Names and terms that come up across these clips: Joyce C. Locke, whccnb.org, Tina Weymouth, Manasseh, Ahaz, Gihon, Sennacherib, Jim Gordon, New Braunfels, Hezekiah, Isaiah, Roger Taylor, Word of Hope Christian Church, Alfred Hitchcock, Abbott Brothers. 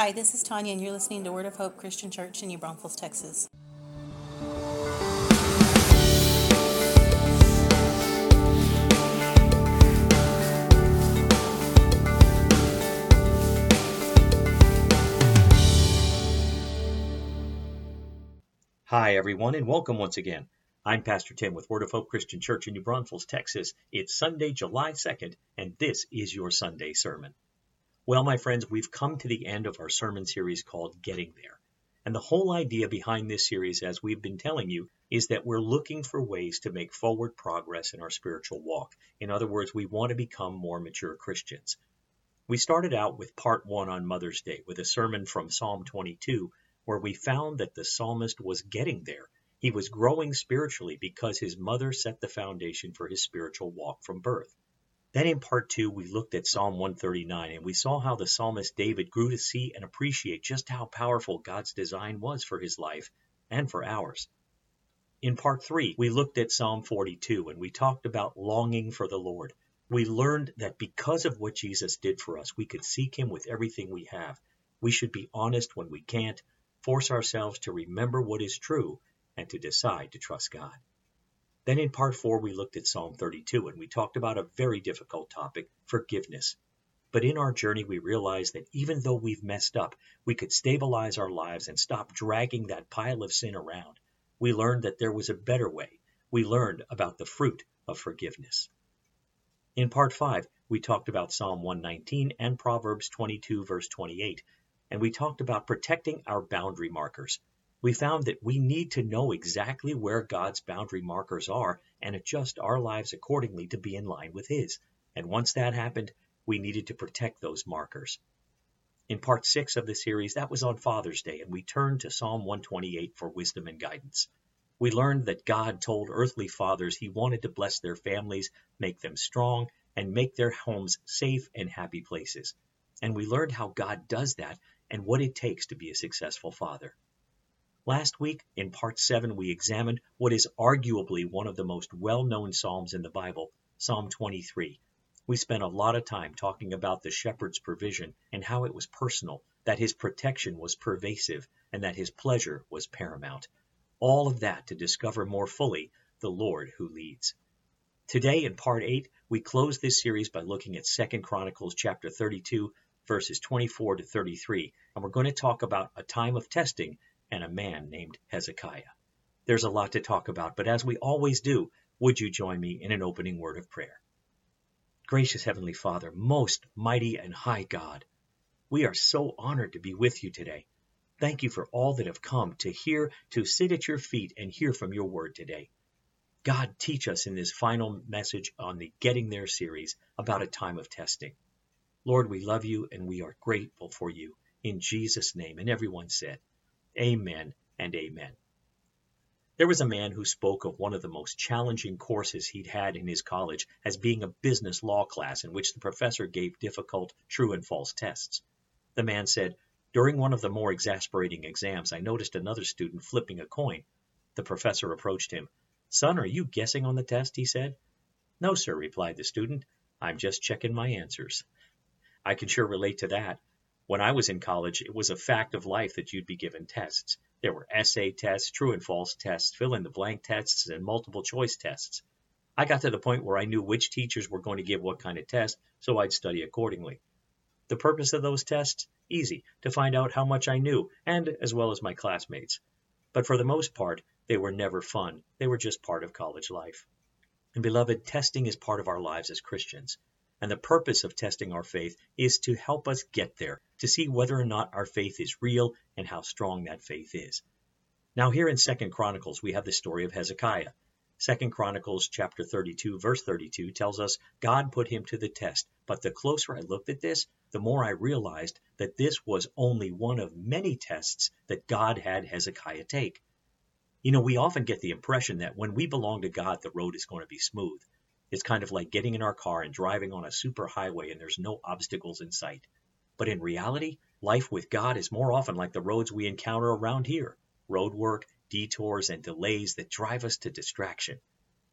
Hi, this is Tanya, and you're listening to Word of Hope Christian Church in New Braunfels, Texas. Hi, everyone, and welcome once again. I'm Pastor Tim with Word of Hope Christian Church in New Braunfels, Texas. It's Sunday, July 2nd, and this is your Sunday sermon. Well, my friends, we've come to the end of our sermon series called Getting There. And the whole idea behind this series, as we've been telling you, is that we're looking for ways to make forward progress in our spiritual walk. In other words, we want to become more mature Christians. We started out with part one on Mother's Day with a sermon from Psalm 22, where we found that the psalmist was getting there. He was growing spiritually because his mother set the foundation for his spiritual walk from birth. Then in part two, we looked at Psalm 139, and we saw how the psalmist David grew to see and appreciate just how powerful God's design was for his life and for ours. In part three, we looked at Psalm 42, and we talked about longing for the Lord. We learned that because of what Jesus did for us, we could seek him with everything we have. We should be honest when we can't, force ourselves to remember what is true, and to decide to trust God. Then in part four, we looked at Psalm 32, and we talked about a very difficult topic, forgiveness. But in our journey, we realized that even though we've messed up, we could stabilize our lives and stop dragging that pile of sin around. We learned that there was a better way. We learned about the fruit of forgiveness. In part five, we talked about Psalm 119 and Proverbs 22, verse 28, and we talked about protecting our boundary markers. We found that we need to know exactly where God's boundary markers are and adjust our lives accordingly to be in line with His. And once that happened, we needed to protect those markers. In part six of the series, that was on Father's Day, and we turned to Psalm 128 for wisdom and guidance. We learned that God told earthly fathers He wanted to bless their families, make them strong, and make their homes safe and happy places. And we learned how God does that and what it takes to be a successful father. Last week, in Part 7, we examined what is arguably one of the most well-known psalms in the Bible, Psalm 23. We spent a lot of time talking about the shepherd's provision and how it was personal, that his protection was pervasive, and that his pleasure was paramount. All of that to discover more fully the Lord who leads. Today, in Part 8, we close this series by looking at 2 Chronicles chapter 32, verses 24 to 33, and we're going to talk about a time of testing and a man named Hezekiah. There's a lot to talk about, but as we always do, would you join me in an opening word of prayer? Gracious Heavenly Father, most mighty and high God, we are so honored to be with you today. Thank you for all that have come to hear, to sit at your feet and hear from your word today. God, teach us in this final message on the Getting There series about a time of testing. Lord, we love you and we are grateful for you. In Jesus' name, and everyone said, Amen and amen. There was a man who spoke of one of the most challenging courses he'd had in his college as being a business law class in which the professor gave difficult true and false tests. The man said, "During one of the more exasperating exams, I noticed another student flipping a coin." The professor approached him. "Son, are you guessing on the test?" he said. "No, sir," replied the student. "I'm just checking my answers." I can sure relate to that. When I was in college, it was a fact of life that you'd be given tests. There were essay tests, true and false tests, fill-in-the-blank tests, and multiple-choice tests. I got to the point where I knew which teachers were going to give what kind of test, so I'd study accordingly. The purpose of those tests? Easy, to find out how much I knew, and as well as my classmates. But for the most part, they were never fun. They were just part of college life. And beloved, testing is part of our lives as Christians. And the purpose of testing our faith is to help us get there, to see whether or not our faith is real and how strong that faith is. Now here in 2 Chronicles, we have the story of Hezekiah. 2 Chronicles chapter 32, verse 32 tells us God put him to the test. But the closer I looked at this, the more I realized that this was only one of many tests that God had Hezekiah take. You know, we often get the impression that when we belong to God, the road is going to be smooth. It's kind of like getting in our car and driving on a superhighway and there's no obstacles in sight. But in reality, life with God is more often like the roads we encounter around here. Road work, detours, and delays that drive us to distraction.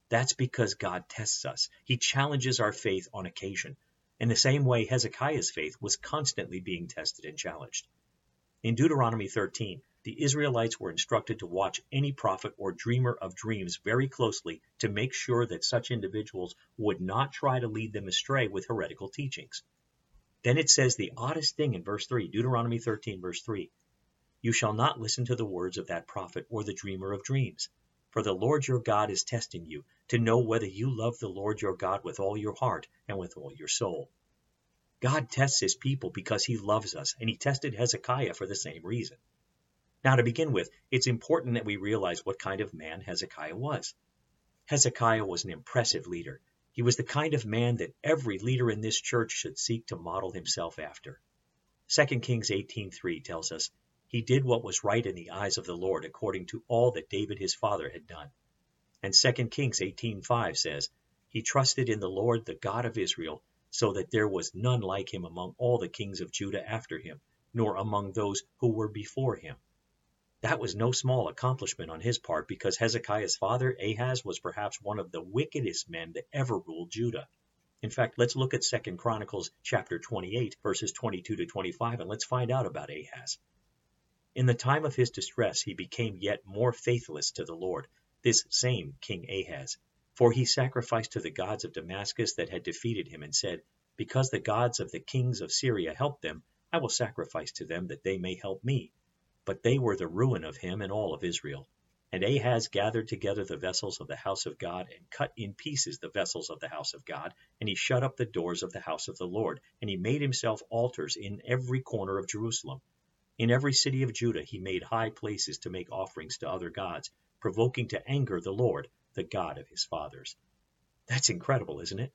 That's because God tests us. He challenges our faith on occasion. In the same way, Hezekiah's faith was constantly being tested and challenged. In Deuteronomy 13, the Israelites were instructed to watch any prophet or dreamer of dreams very closely to make sure that such individuals would not try to lead them astray with heretical teachings. Then it says the oddest thing in verse 3, Deuteronomy 13, verse 3. You shall not listen to the words of that prophet or the dreamer of dreams, for the Lord your God is testing you to know whether you love the Lord your God with all your heart and with all your soul. God tests his people because he loves us, and he tested Hezekiah for the same reason. Now, to begin with, it's important that we realize what kind of man Hezekiah was. Hezekiah was an impressive leader. He was the kind of man that every leader in this church should seek to model himself after. 2 Kings 18:3 tells us, He did what was right in the eyes of the Lord according to all that David his father had done. And 2 Kings 18:5 says, He trusted in the Lord, the God of Israel, so that there was none like him among all the kings of Judah after him, nor among those who were before him. That was no small accomplishment on his part, because Hezekiah's father, Ahaz, was perhaps one of the wickedest men that ever ruled Judah. In fact, let's look at 2 Chronicles chapter 28, verses 22 to 25, and let's find out about Ahaz. In the time of his distress, he became yet more faithless to the Lord, this same King Ahaz, for he sacrificed to the gods of Damascus that had defeated him and said, Because the gods of the kings of Syria helped them, I will sacrifice to them that they may help me. But they were the ruin of him and all of Israel. And Ahaz gathered together the vessels of the house of God, and cut in pieces the vessels of the house of God, and he shut up the doors of the house of the Lord, and he made himself altars in every corner of Jerusalem. In every city of Judah he made high places to make offerings to other gods, provoking to anger the Lord, the God of his fathers. That's incredible, isn't it?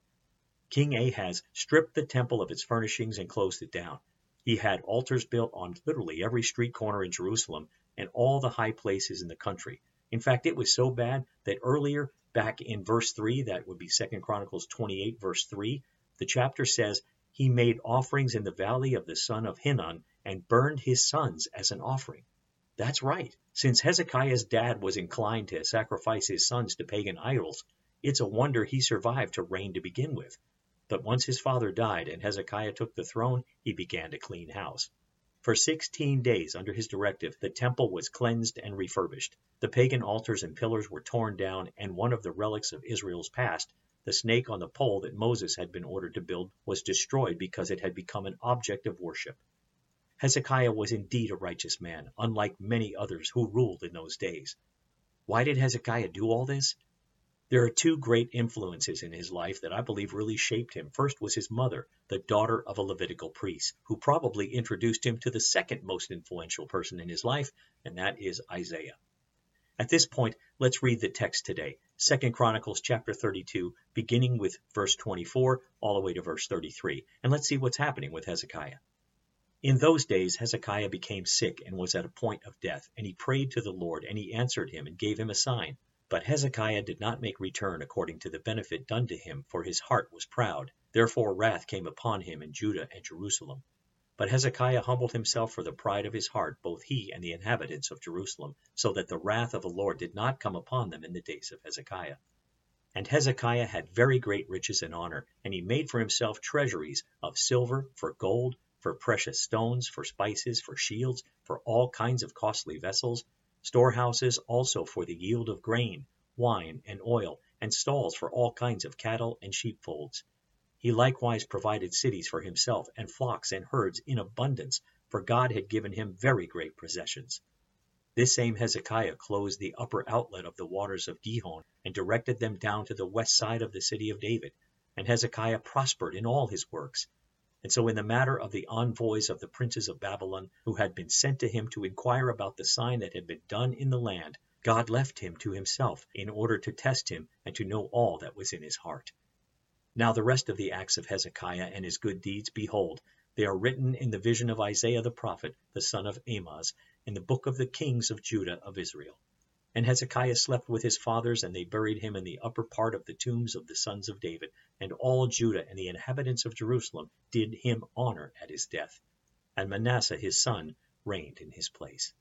King Ahaz stripped the temple of its furnishings and closed it down. He had altars built on literally every street corner in Jerusalem and all the high places in the country. In fact, it was so bad that earlier, back in verse 3, that would be 2 Chronicles 28, verse 3, the chapter says, He made offerings in the valley of the son of Hinnom and burned his sons as an offering. That's right. Since Hezekiah's dad was inclined to sacrifice his sons to pagan idols, it's a wonder he survived to reign to begin with. But once his father died and Hezekiah took the throne, he began to clean house. For 16 days under his directive, the temple was cleansed and refurbished. The pagan altars and pillars were torn down, and one of the relics of Israel's past, the snake on the pole that Moses had been ordered to build, was destroyed because it had become an object of worship. Hezekiah was indeed a righteous man, unlike many others who ruled in those days. Why did Hezekiah do all this? There are two great influences in his life that I believe really shaped him. First was his mother, the daughter of a Levitical priest, who probably introduced him to the second most influential person in his life, and that is Isaiah. At this point, let's read the text today, 2 Chronicles chapter 32, beginning with verse 24 all the way to verse 33, and let's see what's happening with Hezekiah. In those days Hezekiah became sick and was at a point of death, and he prayed to the Lord, and he answered him and gave him a sign. But Hezekiah did not make return according to the benefit done to him, for his heart was proud. Therefore wrath came upon him in Judah and Jerusalem. But Hezekiah humbled himself for the pride of his heart, both he and the inhabitants of Jerusalem, so that the wrath of the Lord did not come upon them in the days of Hezekiah. And Hezekiah had very great riches and honor, and he made for himself treasuries of silver, for gold, for precious stones, for spices, for shields, for all kinds of costly vessels, storehouses also for the yield of grain, wine, and oil, and stalls for all kinds of cattle and sheepfolds. He likewise provided cities for himself, and flocks and herds in abundance, for God had given him very great possessions. This same Hezekiah closed the upper outlet of the waters of Gihon, and directed them down to the west side of the city of David. And Hezekiah prospered in all his works. And so in the matter of the envoys of the princes of Babylon, who had been sent to him to inquire about the sign that had been done in the land, God left him to himself in order to test him and to know all that was in his heart. Now the rest of the acts of Hezekiah and his good deeds, behold, they are written in the vision of Isaiah the prophet, the son of Amoz, in the book of the kings of Judah of Israel. And Hezekiah slept with his fathers, and they buried him in the upper part of the tombs of the sons of David, and all Judah and the inhabitants of Jerusalem did him honor at his death. And Manasseh his son reigned in his place.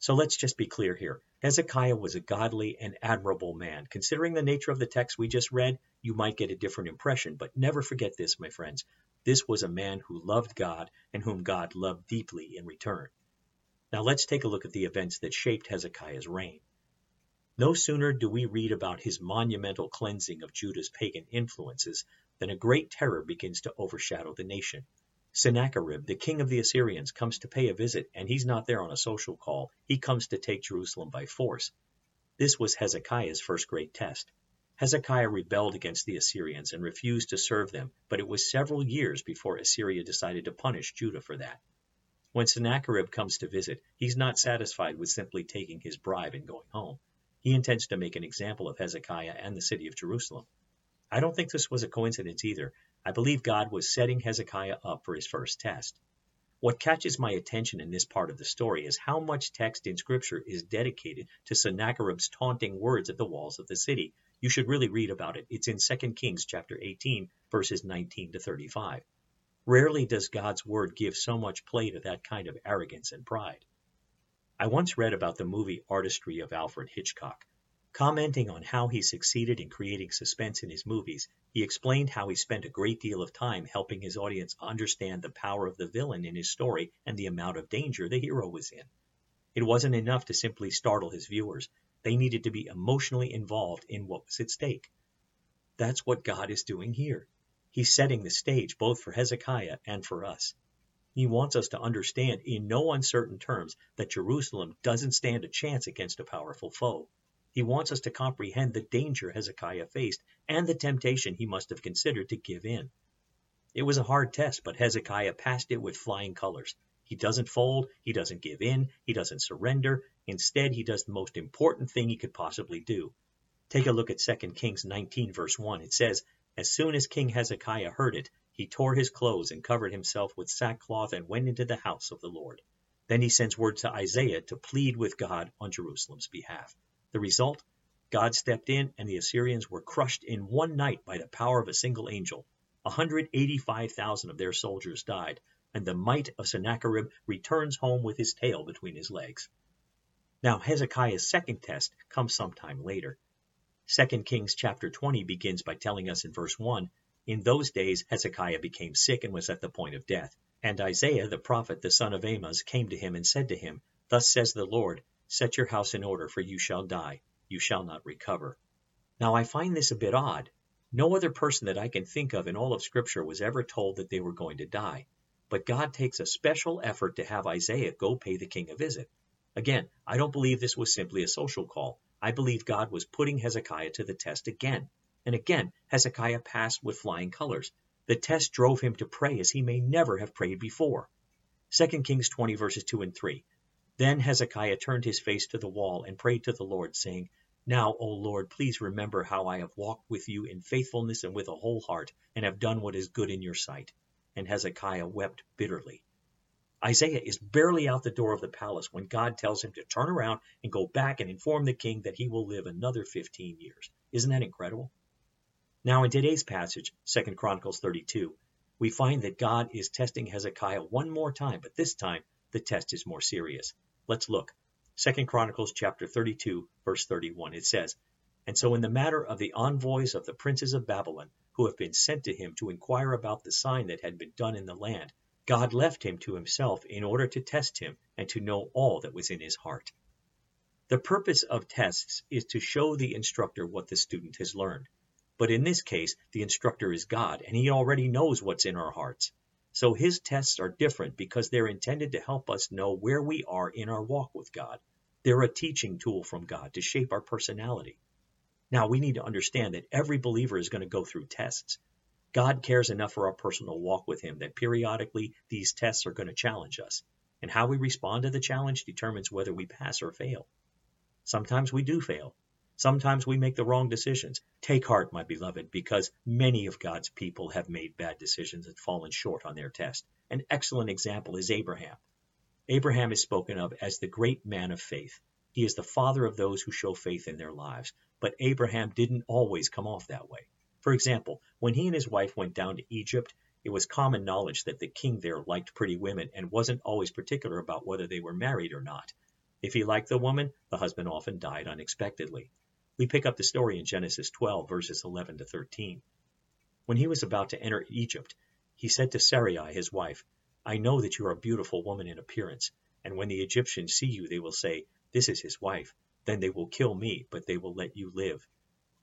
So let's just be clear here. Hezekiah was a godly and admirable man. Considering the nature of the text we just read, you might get a different impression, but never forget this, my friends. This was a man who loved God and whom God loved deeply in return. Now let's take a look at the events that shaped Hezekiah's reign. No sooner do we read about his monumental cleansing of Judah's pagan influences than a great terror begins to overshadow the nation. Sennacherib, the king of the Assyrians, comes to pay a visit, and he's not there on a social call. He comes to take Jerusalem by force. This was Hezekiah's first great test. Hezekiah rebelled against the Assyrians and refused to serve them, but it was several years before Assyria decided to punish Judah for that. When Sennacherib comes to visit, he's not satisfied with simply taking his bribe and going home. He intends to make an example of Hezekiah and the city of Jerusalem. I don't think this was a coincidence either. I believe God was setting Hezekiah up for his first test. What catches my attention in this part of the story is how much text in Scripture is dedicated to Sennacherib's taunting words at the walls of the city. You should really read about it. It's in 2 Kings chapter 18, verses 19 to 35. Rarely does God's word give so much play to that kind of arrogance and pride. I once read about the movie Artistry of Alfred Hitchcock. Commenting on how he succeeded in creating suspense in his movies, he explained how he spent a great deal of time helping his audience understand the power of the villain in his story and the amount of danger the hero was in. It wasn't enough to simply startle his viewers. They needed to be emotionally involved in what was at stake. That's what God is doing here. He's setting the stage both for Hezekiah and for us. He wants us to understand in no uncertain terms that Jerusalem doesn't stand a chance against a powerful foe. He wants us to comprehend the danger Hezekiah faced and the temptation he must have considered to give in. It was a hard test, but Hezekiah passed it with flying colors. He doesn't fold, he doesn't give in, he doesn't surrender. Instead, he does the most important thing he could possibly do. Take a look at 2 Kings 19, verse 1. It says, "As soon as King Hezekiah heard it, he tore his clothes and covered himself with sackcloth and went into the house of the Lord." Then he sends word to Isaiah to plead with God on Jerusalem's behalf. The result? God stepped in, and the Assyrians were crushed in one night by the power of a single angel. 185,000 of their soldiers died, and the might of Sennacherib returns home with his tail between his legs. Now Hezekiah's second test comes sometime later. 2 Kings chapter 20 begins by telling us in verse 1, "In those days Hezekiah became sick and was at the point of death. And Isaiah the prophet, the son of Amoz, came to him and said to him, 'Thus says the Lord, set your house in order, for you shall die. You shall not recover.'" Now I find this a bit odd. No other person that I can think of in all of Scripture was ever told that they were going to die. But God takes a special effort to have Isaiah go pay the king a visit. Again, I don't believe this was simply a social call. I believe God was putting Hezekiah to the test again. And again, Hezekiah passed with flying colors. The test drove him to pray as he may never have prayed before. 2 Kings 20 verses 2 and 3. "Then Hezekiah turned his face to the wall and prayed to the Lord, saying, 'Now, O Lord, please remember how I have walked with you in faithfulness and with a whole heart, and have done what is good in your sight.' And Hezekiah wept bitterly." Isaiah is barely out the door of the palace when God tells him to turn around and go back and inform the king that he will live another 15 years. Isn't that incredible? Now in today's passage, 2 Chronicles 32, we find that God is testing Hezekiah one more time, but this time the test is more serious. Let's look. 2 Chronicles chapter 32, verse 31. It says, "And so in the matter of the envoys of the princes of Babylon, who have been sent to him to inquire about the sign that had been done in the land, God left him to himself in order to test him and to know all that was in his heart." The purpose of tests is to show the instructor what the student has learned. But in this case, the instructor is God, and he already knows what's in our hearts. So his tests are different because they're intended to help us know where we are in our walk with God. They're a teaching tool from God to shape our personality. Now, we need to understand that every believer is going to go through tests. God cares enough for our personal walk with him that periodically these tests are going to challenge us. And how we respond to the challenge determines whether we pass or fail. Sometimes we do fail. Sometimes we make the wrong decisions. Take heart, my beloved, because many of God's people have made bad decisions and fallen short on their test. An excellent example is Abraham. Abraham is spoken of as the great man of faith. He is the father of those who show faith in their lives. But Abraham didn't always come off that way. For example, when he and his wife went down to Egypt, it was common knowledge that the king there liked pretty women and wasn't always particular about whether they were married or not. If he liked the woman, the husband often died unexpectedly. We pick up the story in Genesis 12, verses 11 to 13. "When he was about to enter Egypt, he said to Sarai, his wife, 'I know that you are a beautiful woman in appearance. And when the Egyptians see you, they will say, 'This is his wife.' Then they will kill me, but they will let you live.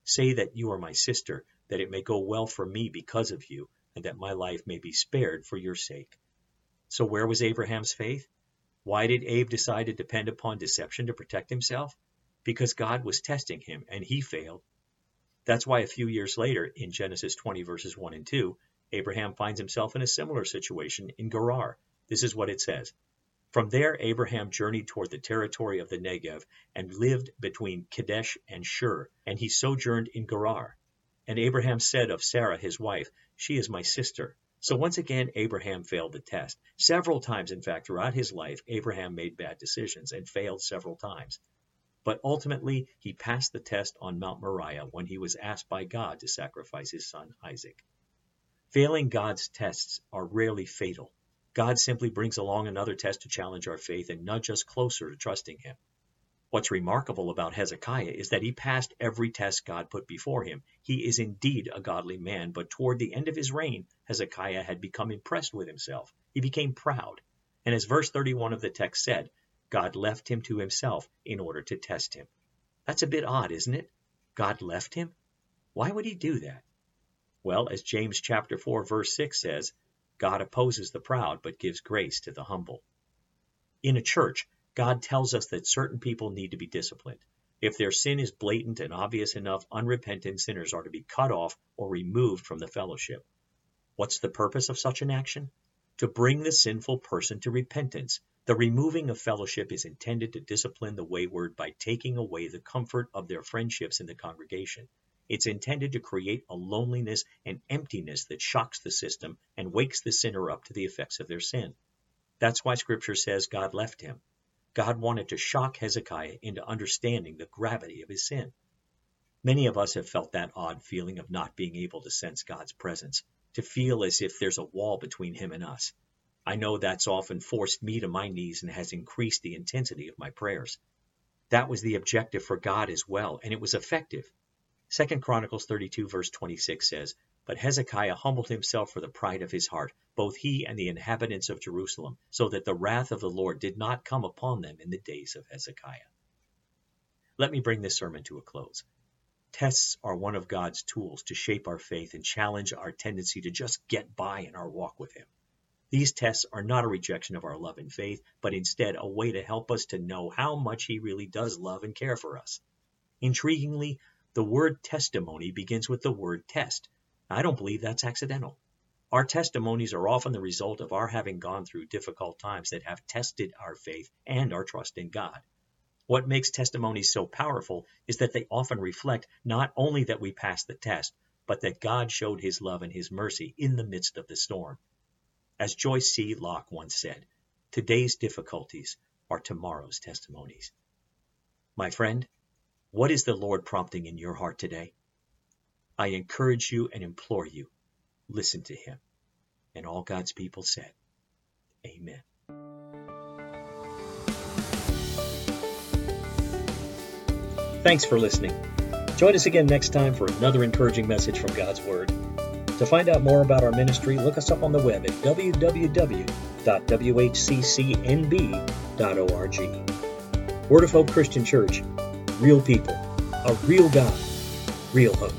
Say that you are my sister, that it may go well for me because of you, and that my life may be spared for your sake." So where was Abraham's faith? Why did Abe decide to depend upon deception to protect himself? Because God was testing him, and he failed. That's why a few years later, in Genesis 20, verses 1 and 2, Abraham finds himself in a similar situation in Gerar. This is what it says. "From there, Abraham journeyed toward the territory of the Negev and lived between Kadesh and Shur, and he sojourned in Gerar. And Abraham said of Sarah, his wife, 'She is my sister.'" So once again, Abraham failed the test. Several times, in fact, throughout his life, Abraham made bad decisions and failed several times. But ultimately, he passed the test on Mount Moriah when he was asked by God to sacrifice his son Isaac. Failing God's tests are rarely fatal. God simply brings along another test to challenge our faith and nudge us closer to trusting him. What's remarkable about Hezekiah is that he passed every test God put before him. He is indeed a godly man, but toward the end of his reign, Hezekiah had become impressed with himself. He became proud. And as verse 31 of the text said, God left him to himself in order to test him. That's a bit odd, isn't it? God left him? Why would he do that? Well, as James chapter 4, verse 6 says, God opposes the proud, but gives grace to the humble. In a church, God tells us that certain people need to be disciplined. If their sin is blatant and obvious enough, unrepentant sinners are to be cut off or removed from the fellowship. What's the purpose of such an action? To bring the sinful person to repentance. The removing of fellowship is intended to discipline the wayward by taking away the comfort of their friendships in the congregation. It's intended to create a loneliness and emptiness that shocks the system and wakes the sinner up to the effects of their sin. That's why Scripture says God left him. God wanted to shock Hezekiah into understanding the gravity of his sin. Many of us have felt that odd feeling of not being able to sense God's presence, to feel as if there's a wall between him and us. I know that's often forced me to my knees and has increased the intensity of my prayers. That was the objective for God as well, and it was effective. 2 Chronicles 32, verse 26 says, "But Hezekiah humbled himself for the pride of his heart, both he and the inhabitants of Jerusalem, so that the wrath of the Lord did not come upon them in the days of Hezekiah." Let me bring this sermon to a close. Tests are one of God's tools to shape our faith and challenge our tendency to just get by in our walk with him. These tests are not a rejection of our love and faith, but instead a way to help us to know how much he really does love and care for us. Intriguingly, the word testimony begins with the word test. I don't believe that's accidental. Our testimonies are often the result of our having gone through difficult times that have tested our faith and our trust in God. What makes testimonies so powerful is that they often reflect not only that we passed the test, but that God showed his love and his mercy in the midst of the storm. As Joyce C. Locke once said, "Today's difficulties are tomorrow's testimonies." My friend, what is the Lord prompting in your heart today? I encourage you and implore you, listen to him. And all God's people said, amen. Thanks for listening. Join us again next time for another encouraging message from God's Word. To find out more about our ministry, look us up on the web at www.whccnb.org. Word of Hope Christian Church, real people, a real God, real hope.